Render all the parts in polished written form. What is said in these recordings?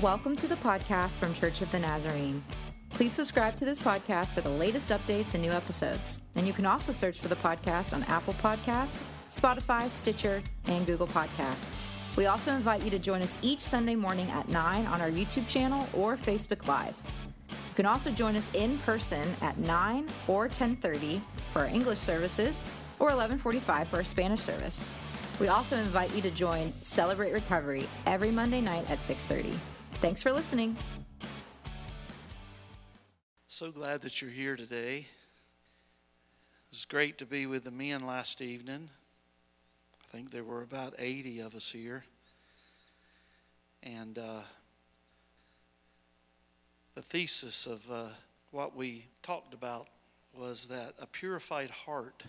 Welcome to the podcast from Church of the Nazarene. Please subscribe to this podcast for the latest updates and new episodes. And you can also search for the podcast on Apple Podcasts, Spotify, Stitcher, and Google Podcasts. We also invite you to join us each Sunday morning at 9 on our YouTube channel or Facebook Live. You can also join us in person at 9 or 10:30 for our English services or 11:45 for our Spanish service. We also invite you to join Celebrate Recovery every Monday night at 6:30. Thanks for listening. So glad that you're here today. It was great to be with the men last evening. I think there were about 80 of us here. And the thesis of what we talked about was that a purified heart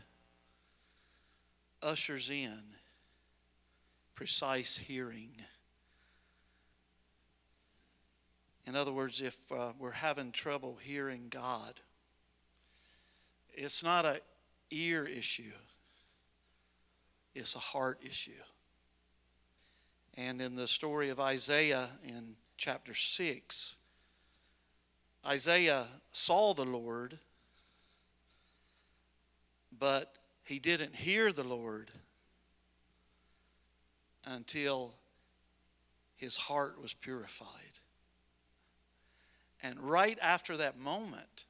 ushers in precise hearing. In other words, if we're having trouble hearing God, it's not an ear issue. It's a heart issue. And in the story of Isaiah in chapter 6, Isaiah saw the Lord, but he didn't hear the Lord until his heart was purified. And right after that moment,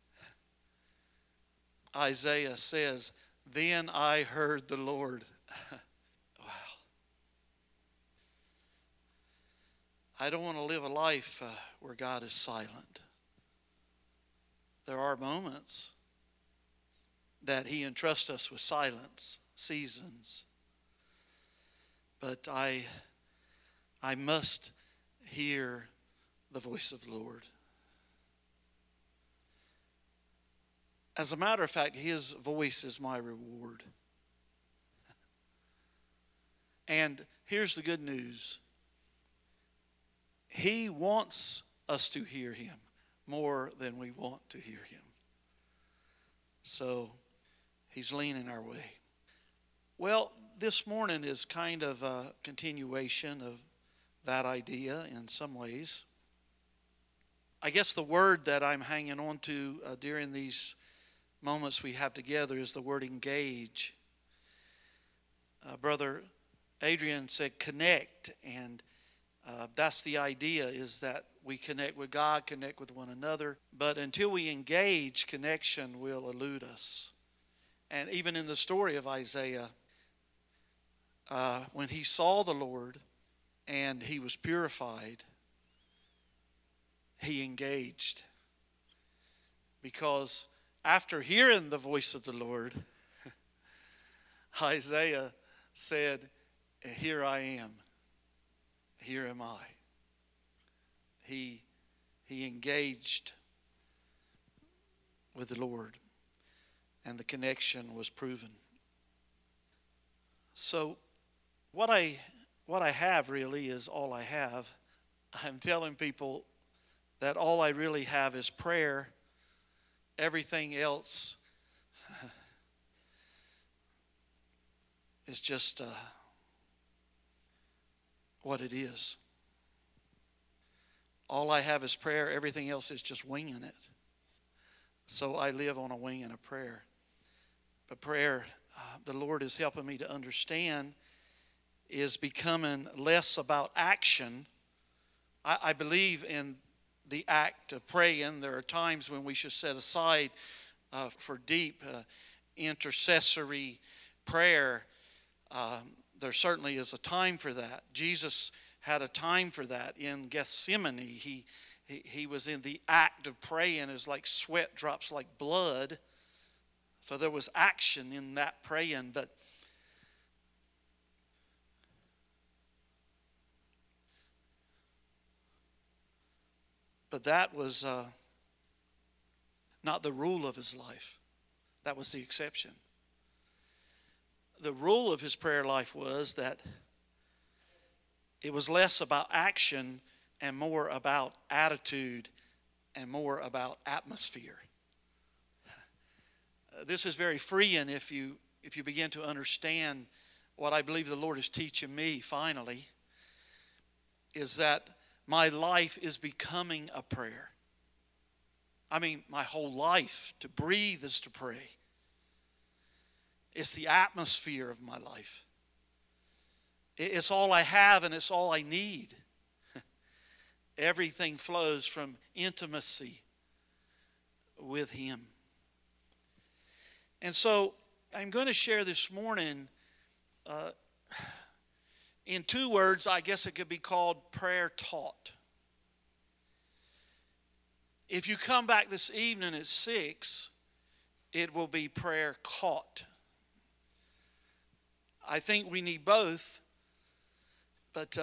Isaiah says, "Then I heard the Lord." Wow. I don't want to live a life where God is silent. There are moments that He entrusts us with silence, seasons. But I must hear the voice of the Lord. As a matter of fact, His voice is my reward. And here's the good news. He wants us to hear Him more than we want to hear Him. So He's leaning our way. Well, this morning is kind of a continuation of that idea in some ways. I guess the word that I'm hanging on to during these moments we have together is the word engage. Brother Adrian said connect, and that's the idea, is that we connect with God, connect with one another, but until we engage, connection will elude us. And even in the story of Isaiah, when he saw the Lord and he was purified, he engaged, because after hearing the voice of the Lord, Isaiah said, "Here I am. Here am I." He engaged with the Lord, and the connection was proven. So what I have really is all I have. I'm telling people that all I really have is prayer. Everything else is just what it is. All I have is prayer. Everything else is just winging it. So I live on a wing and a prayer. But prayer, the Lord is helping me to understand, is becoming less about action. I believe in the act of praying. There are times when we should set aside for deep intercessory prayer. There certainly is a time for that. Jesus had a time for that in Gethsemane. He was in the act of praying. It was like sweat drops like blood. So there was action in that praying. But that was not the rule of his life. That was the exception. The rule of his prayer life was that it was less about action and more about attitude and more about atmosphere. This is very freeing if you begin to understand what I believe the Lord is teaching me finally, is that My life is becoming a prayer. I mean, my whole life, to breathe is to pray. It's the atmosphere of my life. It's all I have and it's all I need. Everything flows from intimacy with Him. And so I'm going to share this morning in two words, I guess it could be called prayer taught. If you come back this evening at 6, it will be prayer caught. I think we need both, but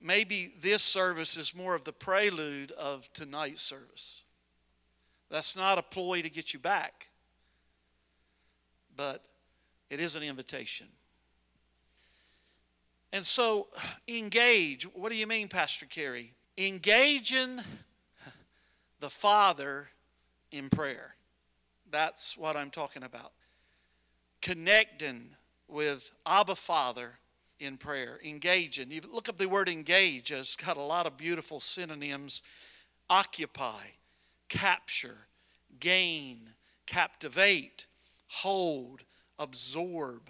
maybe this service is more of the prelude of tonight's service. That's not a ploy to get you back, but it is an invitation. And so, engage. What do you mean, Pastor Kerry? Engaging the Father in prayer. That's what I'm talking about. Connecting with Abba Father in prayer. Engaging. You look up the word engage. It's got a lot of beautiful synonyms. Occupy, capture, gain, captivate, hold, absorb,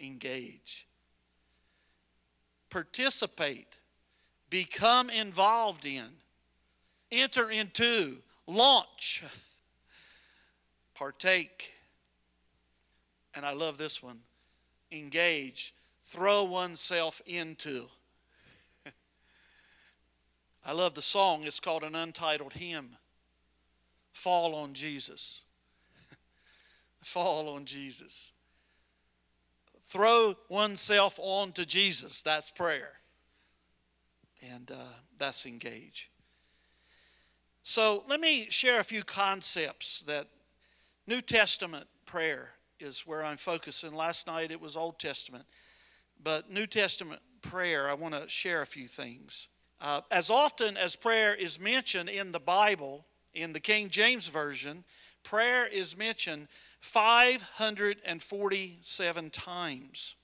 engage. Participate, become involved in, enter into, launch, partake. And I love this one, engage, throw oneself into. I love the song, it's called an untitled hymn, Fall on Jesus. Fall on Jesus. Throw oneself on to Jesus. That's prayer. And that's engage. So let me share a few concepts that New Testament prayer is where I'm focusing. Last night it was Old Testament. But New Testament prayer, I want to share a few things. As often as prayer is mentioned in the Bible, in the King James Version, prayer is mentioned 547 times.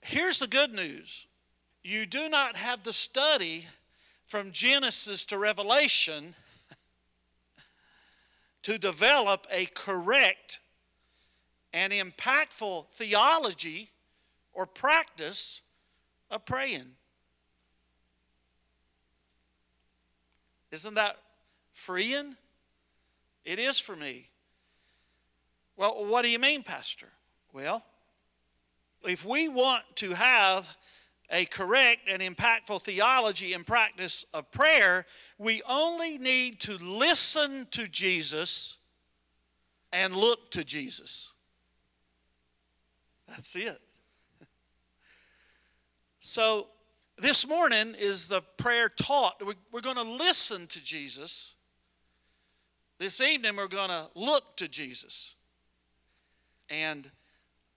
Here's the good news. You do not have to study from Genesis to Revelation to develop a correct and impactful theology or practice of praying. Isn't that freeing? It is for me. Well, what do you mean, Pastor? Well, if we want to have a correct and impactful theology and practice of prayer, we only need to listen to Jesus and look to Jesus. That's it. So this morning is the prayer taught. We're going to listen to Jesus. This evening, we're going to look to Jesus. And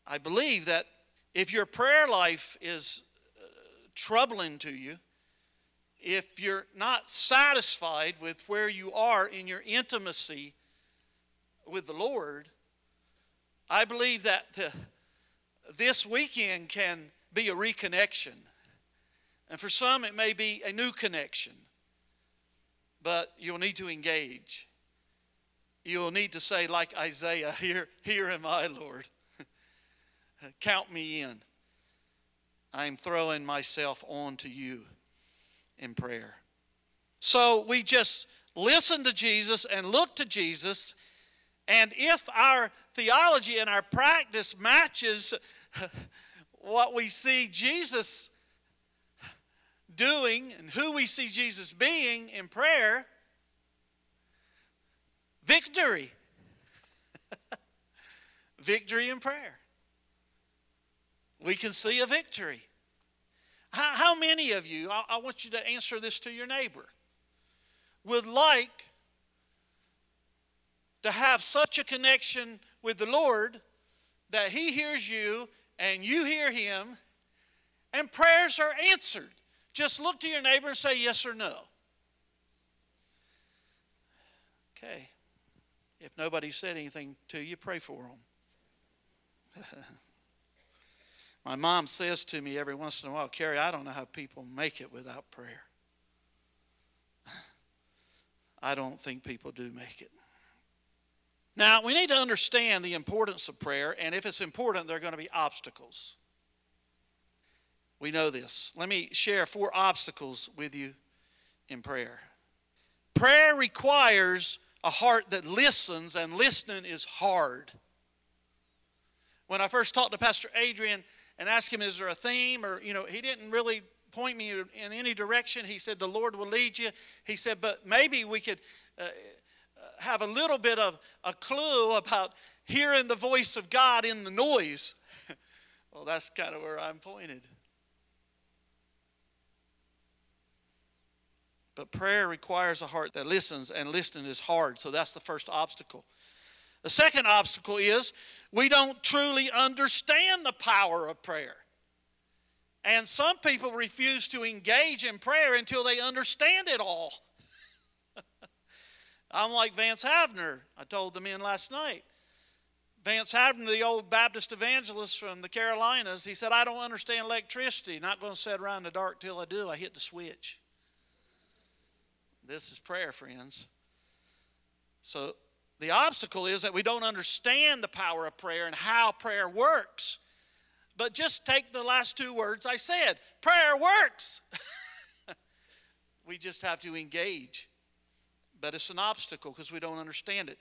I believe that if your prayer life is troubling to you, if you're not satisfied with where you are in your intimacy with the Lord, I believe that this weekend can be a reconnection. And for some, it may be a new connection. But you'll need to engage. You'll need to say, like Isaiah, here am I, Lord. Count me in. I'm throwing myself on to you in prayer. So we just listen to Jesus and look to Jesus. And if our theology and our practice matches what we see Jesus doing and who we see Jesus being in prayer, victory. Victory in prayer. We can see a victory. How many of you, I want you to answer this to your neighbor, would like to have such a connection with the Lord that He hears you and you hear Him and prayers are answered? Just look to your neighbor and say yes or no. Okay. If nobody said anything to you, pray for them. My mom says to me every once in a while, Carrie, I don't know how people make it without prayer. I don't think people do make it. Now, we need to understand the importance of prayer, and if it's important, there are going to be obstacles. We know this. Let me share 4 obstacles with you in prayer. Prayer requires a heart that listens, and listening is hard. When I first talked to Pastor Adrian and asked him, is there a theme? Or, you know, he didn't really point me in any direction. He said, the Lord will lead you. He said, but maybe we could have a little bit of a clue about hearing the voice of God in the noise. Well, that's kind of where I'm pointed. But prayer requires a heart that listens, and listening is hard. So that's the first obstacle. The second obstacle is we don't truly understand the power of prayer. And some people refuse to engage in prayer until they understand it all. I'm like Vance Havner. I told the men last night. Vance Havner, the old Baptist evangelist from the Carolinas, he said, I don't understand electricity. Not going to sit around in the dark till I do. I hit the switch. This is prayer, friends. So the obstacle is that we don't understand the power of prayer and how prayer works. But just take the last 2 words I said. Prayer works. We just have to engage. But it's an obstacle because we don't understand it.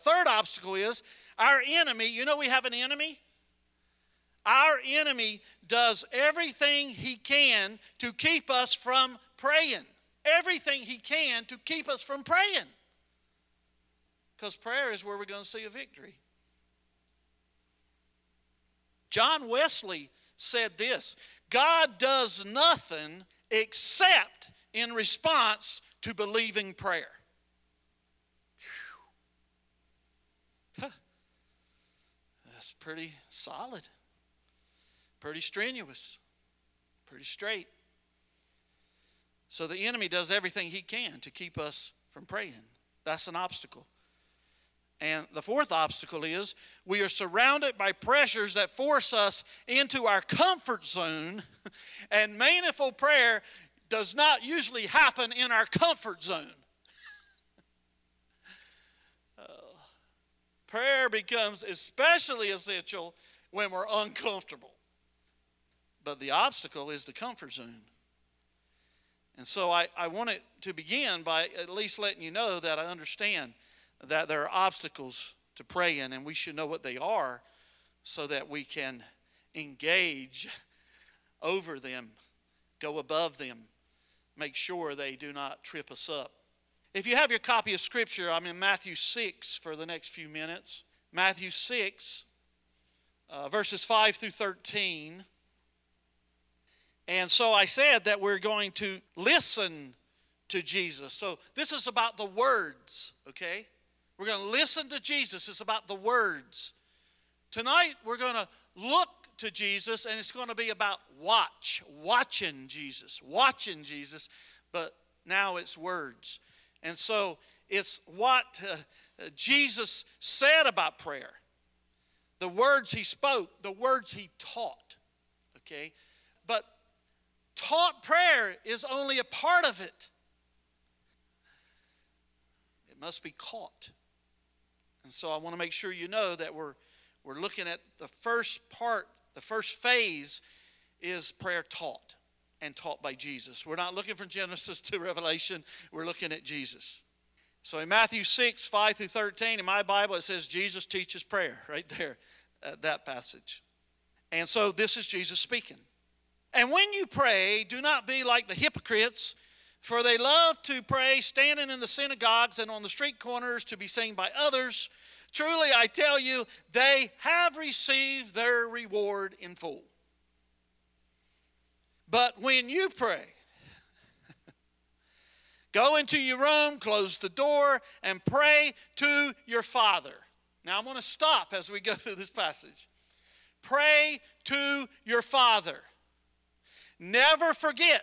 Third obstacle is our enemy. You know we have an enemy? Our enemy does everything he can to keep us from praying. Everything he can to keep us from praying. Because prayer is where we're going to see a victory. John Wesley said this, God does nothing except in response to believing prayer. Huh. That's pretty solid, pretty strenuous, pretty straight. So the enemy does everything he can to keep us from praying. That's an obstacle. And the fourth obstacle is we are surrounded by pressures that force us into our comfort zone, and meaningful prayer does not usually happen in our comfort zone. Prayer becomes especially essential when we're uncomfortable. But the obstacle is the comfort zone. And so I wanted to begin by at least letting you know that I understand that there are obstacles to praying, and we should know what they are so that we can engage over them, go above them, make sure they do not trip us up. If you have your copy of Scripture, I'm in Matthew 6 for the next few minutes. Matthew 6, verses 5 through 13. And so I said that we're going to listen to Jesus. So this is about the words, okay? We're going to listen to Jesus. It's about the words. Tonight, we're going to look to Jesus, and it's going to be about watching Jesus. But now it's words. And so it's what Jesus said about prayer, the words he spoke, the words he taught, okay? But taught prayer is only a part of it. It must be caught. And so I want to make sure you know that we're looking at the first part, the first phase is prayer taught and taught by Jesus. We're not looking from Genesis to Revelation. We're looking at Jesus. So in Matthew 6, 5 through 13, in my Bible, it says Jesus teaches prayer right there, that passage. And so this is Jesus speaking. And when you pray, do not be like the hypocrites, for they love to pray standing in the synagogues and on the street corners to be seen by others. Truly, I tell you, they have received their reward in full. But when you pray, go into your room, close the door, and pray to your Father. Now, I'm going to stop as we go through this passage. Pray to your Father. Never forget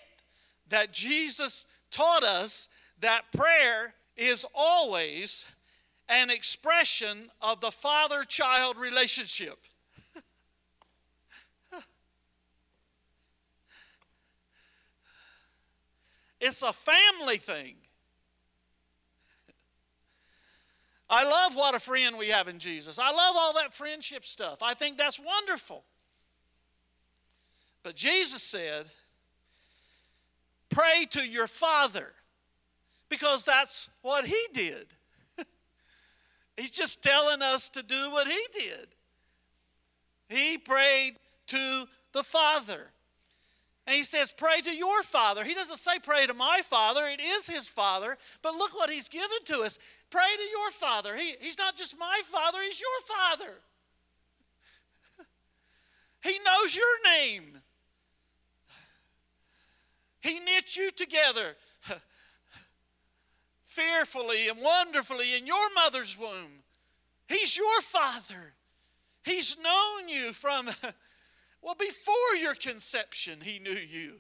that Jesus taught us that prayer is always an expression of the father-child relationship. It's a family thing. I love what a friend we have in Jesus. I love all that friendship stuff. I think that's wonderful. But Jesus said, pray to your Father, because that's what He did. He's just telling us to do what He did. He prayed to the Father. And He says, pray to your Father. He doesn't say pray to my Father. It is His Father. But look what He's given to us. Pray to your Father. He's not just my Father. He's your Father. He knows your name. He knit you together fearfully and wonderfully in your mother's womb. He's your Father. He's known you from, well, before your conception, He knew you.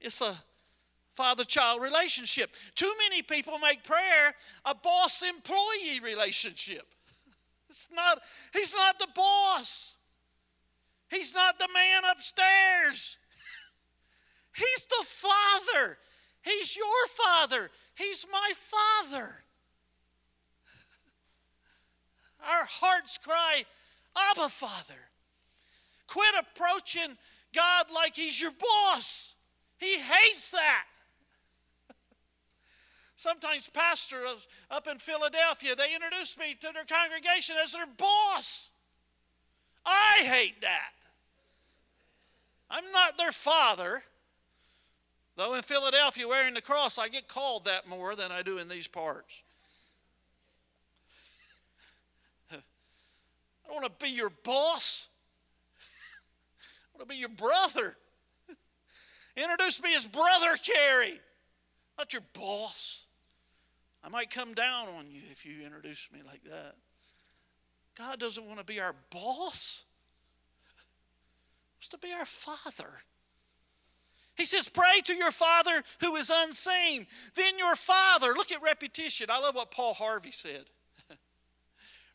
It's a father-child relationship. Too many people make prayer a boss-employee relationship. It's not, He's not the boss. He's not the man upstairs. He's the Father. He's your Father. He's my Father. Our hearts cry, Abba, Father. Quit approaching God like He's your boss. He hates that. Sometimes pastors up in Philadelphia, they introduce me to their congregation as their boss. I hate that. I'm not their father. Though in Philadelphia, wearing the cross, I get called that more than I do in these parts. I don't want to be your boss. I want to be your brother. Introduce me as Brother Carey, not your boss. I might come down on you if you introduce me like that. God doesn't want to be our boss. He wants to be our Father. He says, pray to your Father who is unseen. Then your Father, look at repetition. I love what Paul Harvey said.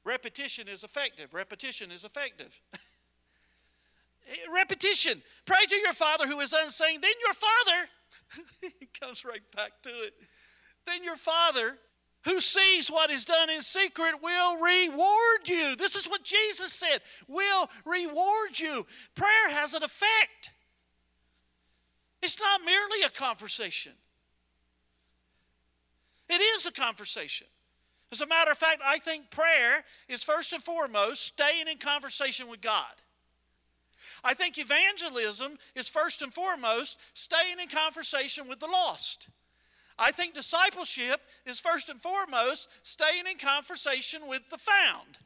Repetition is effective. Repetition is effective. Repetition. Pray to your Father who is unseen. Then your Father, he comes right back to it. Then your Father who sees what is done in secret will reward you. This is what Jesus said, will reward you. Prayer has an effect. It's not merely a conversation. It is a conversation. As a matter of fact, I think prayer is first and foremost staying in conversation with God. I think evangelism is first and foremost staying in conversation with the lost. I think discipleship is first and foremost staying in conversation with the found.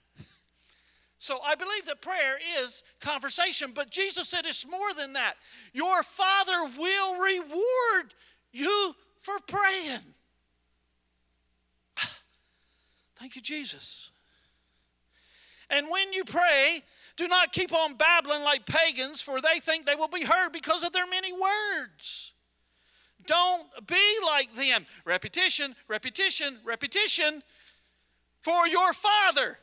So I believe that prayer is conversation, but Jesus said it's more than that. Your Father will reward you for praying. Thank you, Jesus. And when you pray, do not keep on babbling like pagans, for they think they will be heard because of their many words. Don't be like them. Repetition, repetition, repetition. For your Father.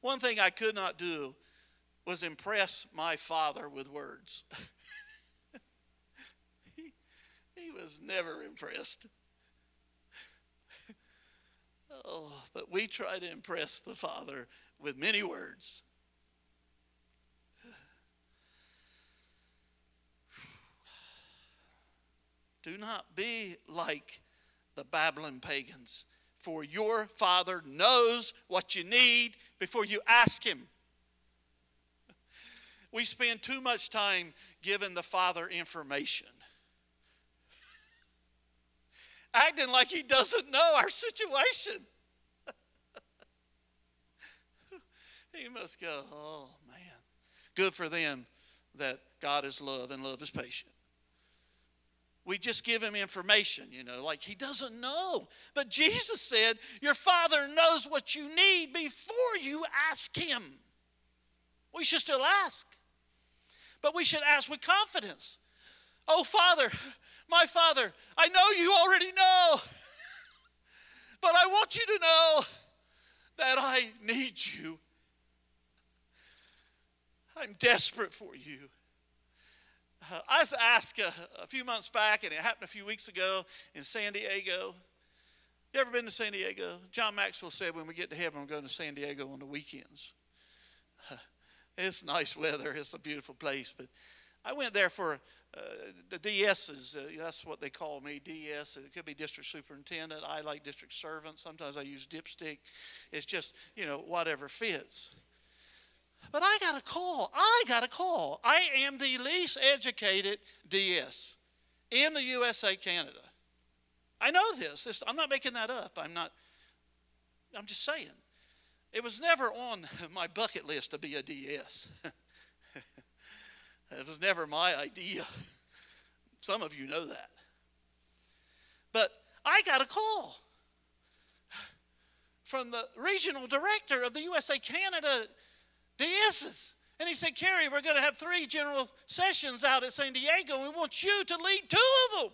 One thing I could not do was impress my Father with words. He was never impressed. Oh, but we try to impress the Father with many words. Do not be like the babbling pagans, for your Father knows what you need before you ask Him. We spend too much time giving the Father information, acting like He doesn't know our situation. He must go, oh man. Good for them that God is love and love is patient. We just give Him information, like He doesn't know. But Jesus said, your Father knows what you need before you ask Him. We should still ask, but we should ask with confidence. Oh, Father, my Father, I know you already know, but I want you to know that I need you. I'm desperate for you. I was asked a few months back, and it happened a few weeks ago in San Diego. You ever been to San Diego? John Maxwell said, when we get to heaven, we're going to San Diego on the weekends. It's nice weather. It's a beautiful place. But I went there for the DSs. That's what they call me, DS. It could be district superintendent. I like district servant. Sometimes I use dipstick. It's just, you know, whatever fits. But I got a call. I am the least educated DS in the USA Canada. I know this. I'm not making that up. I'm just saying. It was never on my bucket list to be a DS. It was never my idea. Some of you know that. But I got a call from the regional director of the USA Canada DSs. And he said, Kerry, we're going to have 3 general sessions out at San Diego, and we want you to lead 2 of them.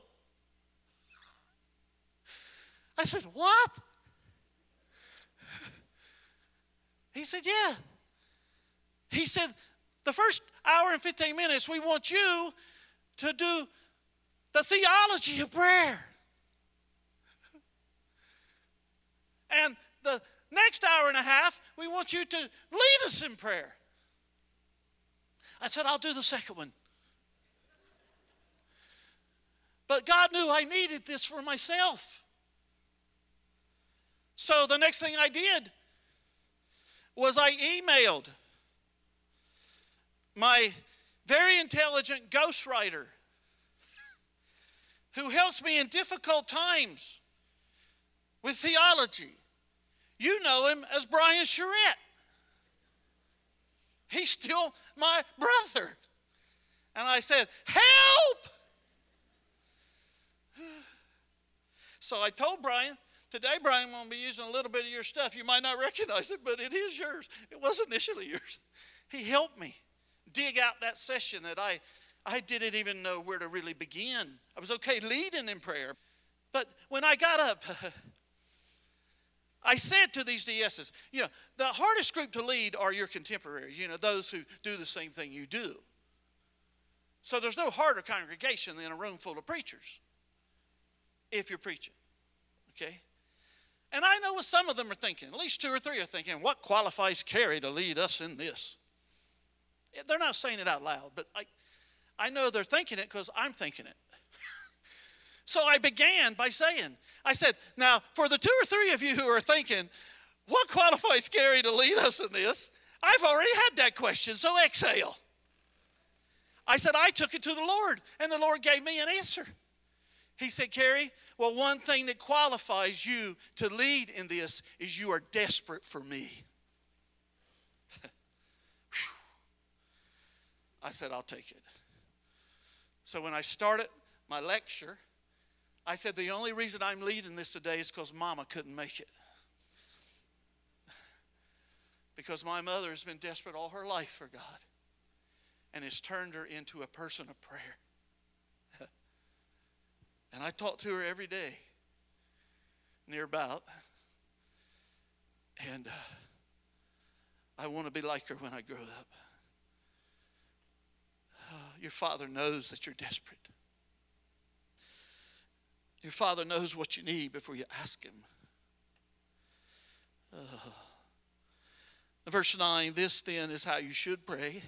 I said, what? He said, yeah. He said, the first hour and 15 minutes, we want you to do the theology of prayer. And the next hour and a half, we want you to lead us in prayer. I said, I'll do the second one. But God knew I needed this for myself. So the next thing I did was I emailed my very intelligent ghostwriter who helps me in difficult times with theology. You know him as Brian Charette. He's still my brother. And I said, help! So I told Brian, today, Brian, I'm going to be using a little bit of your stuff. You might not recognize it, but it is yours. It was initially yours. He helped me dig out that session that I didn't even know where to really begin. I was okay leading in prayer. But when I got up, I said to these DSs, you know, the hardest group to lead are your contemporaries, you know, those who do the same thing you do. So there's no harder congregation than a room full of preachers if you're preaching, okay? And I know what some of them are thinking. At least 2 or 3 are thinking, what qualifies Kerry to lead us in this? They're not saying it out loud, but I know they're thinking it because I'm thinking it. So I began by saying, I said, now, for the 2 or 3 of you who are thinking, what qualifies Kerry to lead us in this? I've already had that question, so exhale. I said, I took it to the Lord, and the Lord gave me an answer. He said, Kerry, well, one thing that qualifies you to lead in this is you are desperate for me. I said, I'll take it. So when I started my lecture, I said, the only reason I'm leading this today is because Mama couldn't make it. Because my mother has been desperate all her life for God and has turned her into a person of prayer. And I talked to her every day, near about. And I want to be like her when I grow up. Your Father knows that you're desperate. Your Father knows what you need before you ask Him. Verse 9, this then is how you should pray.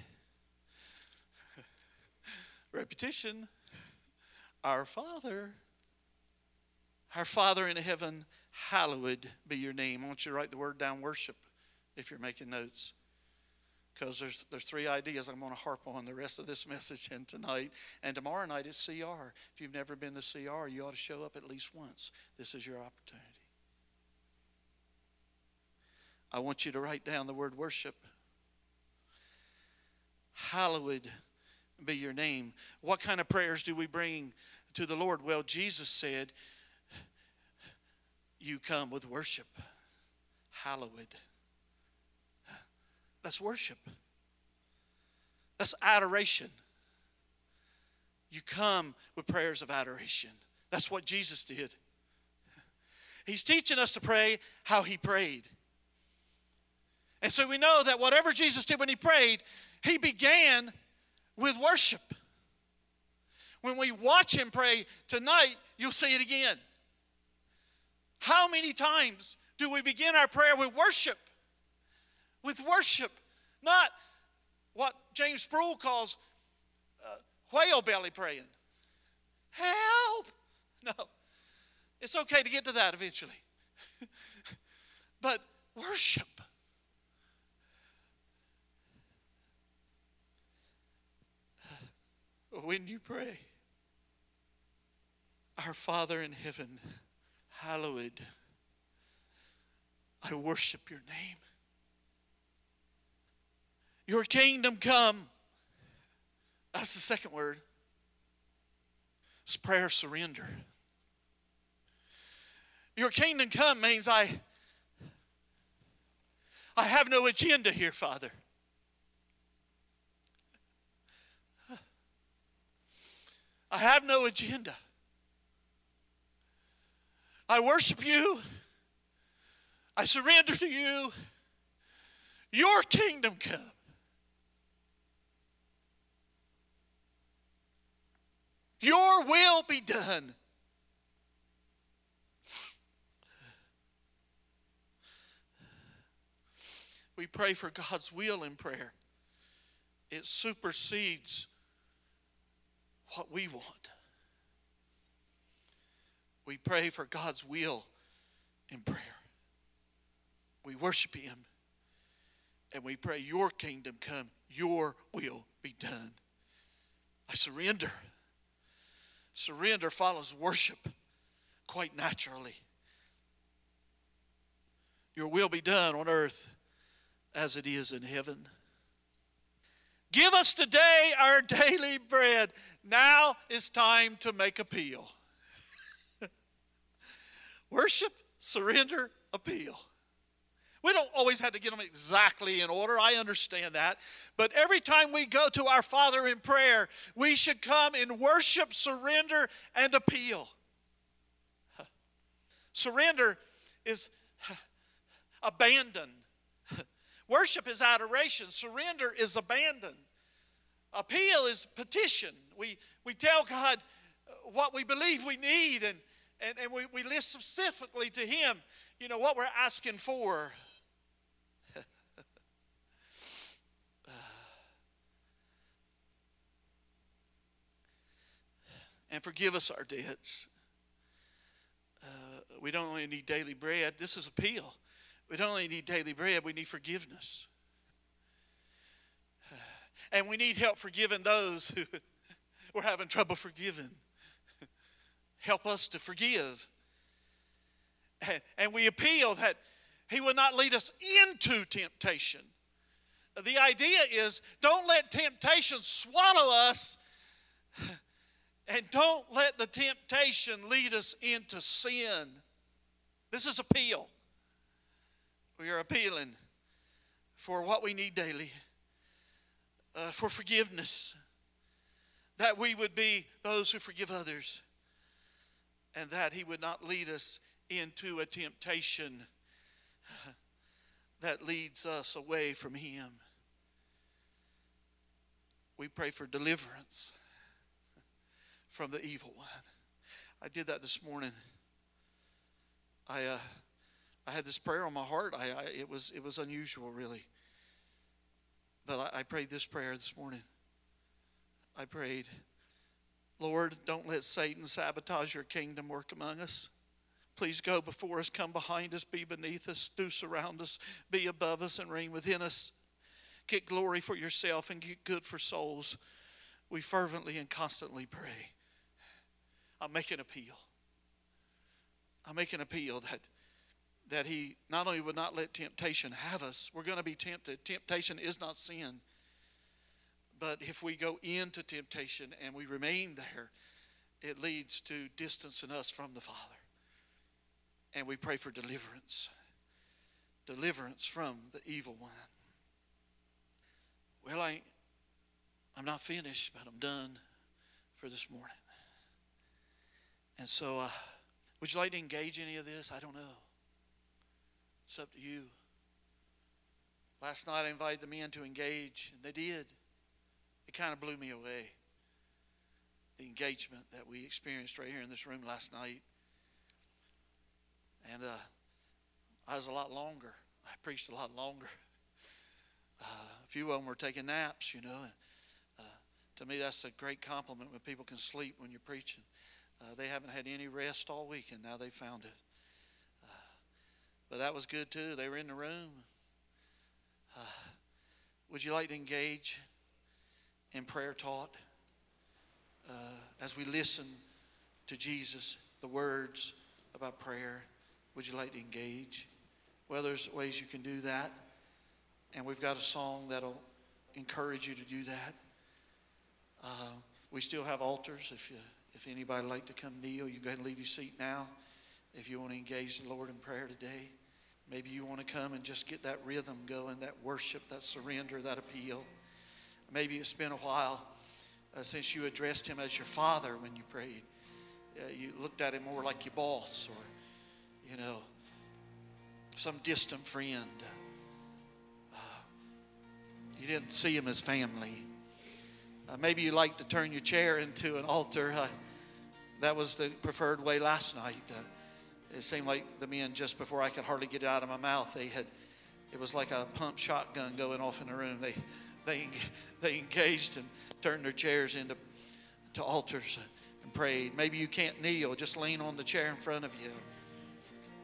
Repetition. Our Father in heaven, hallowed be your name. I want you to write the word down, worship, if you're making notes. Because there's 3 ideas I'm going to harp on the rest of this message and tonight. And tomorrow night is CR. If you've never been to CR, you ought to show up at least once. This is your opportunity. I want you to write down the word worship. Hallowed be your name. What kind of prayers do we bring to the Lord? Well, Jesus said, you come with worship. Hallowed. That's worship. That's adoration. You come with prayers of adoration. That's what Jesus did. He's teaching us to pray how he prayed. And so we know that whatever Jesus did when he prayed, he began with worship. When we watch him pray tonight, you'll see it again. How many times do we begin our prayer with worship? With worship, not what James Spruill calls whale belly praying. Help! No, it's okay to get to that eventually. But worship. When you pray, our Father in heaven, hallowed, I worship your name. Your kingdom come. That's the second word. It's prayer of surrender. Your kingdom come means I have no agenda here, Father. I have no agenda. I worship you. I surrender to you. Your kingdom come. Your will be done. We pray for God's will in prayer. It supersedes what we want. We pray for God's will in prayer. We worship him and we pray your kingdom come, your will be done. I surrender. Surrender follows worship quite naturally. Your will be done on earth as it is in heaven. Give us today our daily bread. Now it's time to make appeal. Worship, surrender, appeal. We don't always have to get them exactly in order. I understand that. But every time we go to our Father in prayer, we should come in worship, surrender, and appeal. Surrender is abandon. Worship is adoration. Surrender is abandon. Appeal is petition. We tell God what we believe we need, and we list specifically to him, you know, what we're asking for. And forgive us our debts. We don't only need daily bread. This is appeal. We don't only need daily bread, we need forgiveness. And we need help forgiving those who we're having trouble forgiving. Help us to forgive. And we appeal that he will not lead us into temptation. The idea is, don't let temptation swallow us, and don't let the temptation lead us into sin. This is appeal. We are appealing for what we need daily. For forgiveness, that we would be those who forgive others, and that he would not lead us into a temptation that leads us away from him. We pray for deliverance from the evil one. I did that this morning. I had this prayer on my heart. It was unusual, really. But I prayed this prayer this morning. I prayed, Lord, don't let Satan sabotage your kingdom work among us. Please go before us, come behind us, be beneath us, do surround us, be above us, and reign within us. Get glory for yourself and get good for souls. We fervently and constantly pray. I make an appeal. I make an appeal that he not only would not let temptation have us, we're going to be tempted. Temptation is not sin. But if we go into temptation and we remain there, it leads to distancing us from the Father. And we pray for deliverance. Deliverance from the evil one. Well, I'm not finished, but I'm done for this morning. And so, would you like to engage any of this? I don't know. It's up to you. Last night I invited the men to engage, and they did. It kind of blew me away, the engagement that we experienced right here in this room last night. And I was a lot longer. I preached a lot longer. A few of them were taking naps, you know. And, to me, that's a great compliment when people can sleep when you're preaching. They haven't had any rest all week, and now they found it. But that was good, too. They were in the room. Would you like to engage in prayer taught as we listen to Jesus, the words about prayer? Would you like to engage? Well, there's ways you can do that. And we've got a song that'll encourage you to do that. We still have altars. If anybody would like to come kneel, you go ahead and leave your seat now. If you want to engage the Lord in prayer today, maybe you want to come and just get that rhythm going, that worship, that surrender, that appeal. Maybe it's been a while since you addressed him as your father when you prayed. You looked at him more like your boss or, you know, some distant friend. You didn't see him as family. Maybe you like to turn your chair into an altar. That was the preferred way last night. It seemed like the men, just before I could hardly get it out of my mouth, it was like a pump shotgun going off in the room. They engaged and turned their chairs into altars and prayed. Maybe you can't kneel, just lean on the chair in front of you.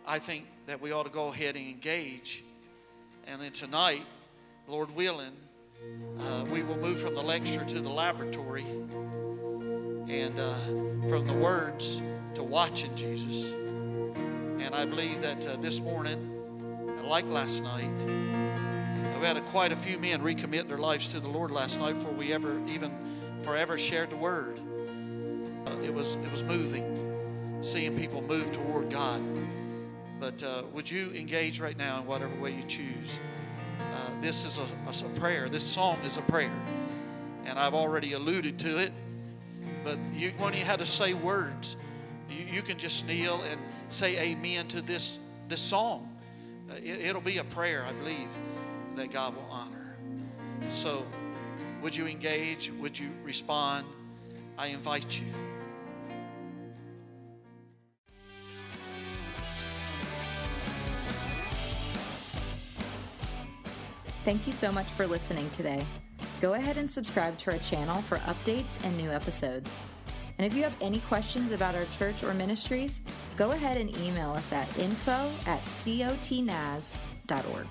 I think that we ought to go ahead and engage. And then tonight, Lord willing, we will move from the lecture to the laboratory and from the words to watching Jesus. And I believe that this morning, like last night, we had quite a few men recommit their lives to the Lord last night before we forever shared the word. It was moving, seeing people move toward God. But would you engage right now in whatever way you choose? This is a prayer. This song is a prayer. And I've already alluded to it. But when you had to say words, you can just kneel and say amen to this song. It'll be a prayer, I believe, that God will honor. So would you engage? Would you respond? I invite you. Thank you so much for listening today. Go ahead and subscribe to our channel for updates and new episodes. And if you have any questions about our church or ministries, go ahead and email us at info@cotnaz.org.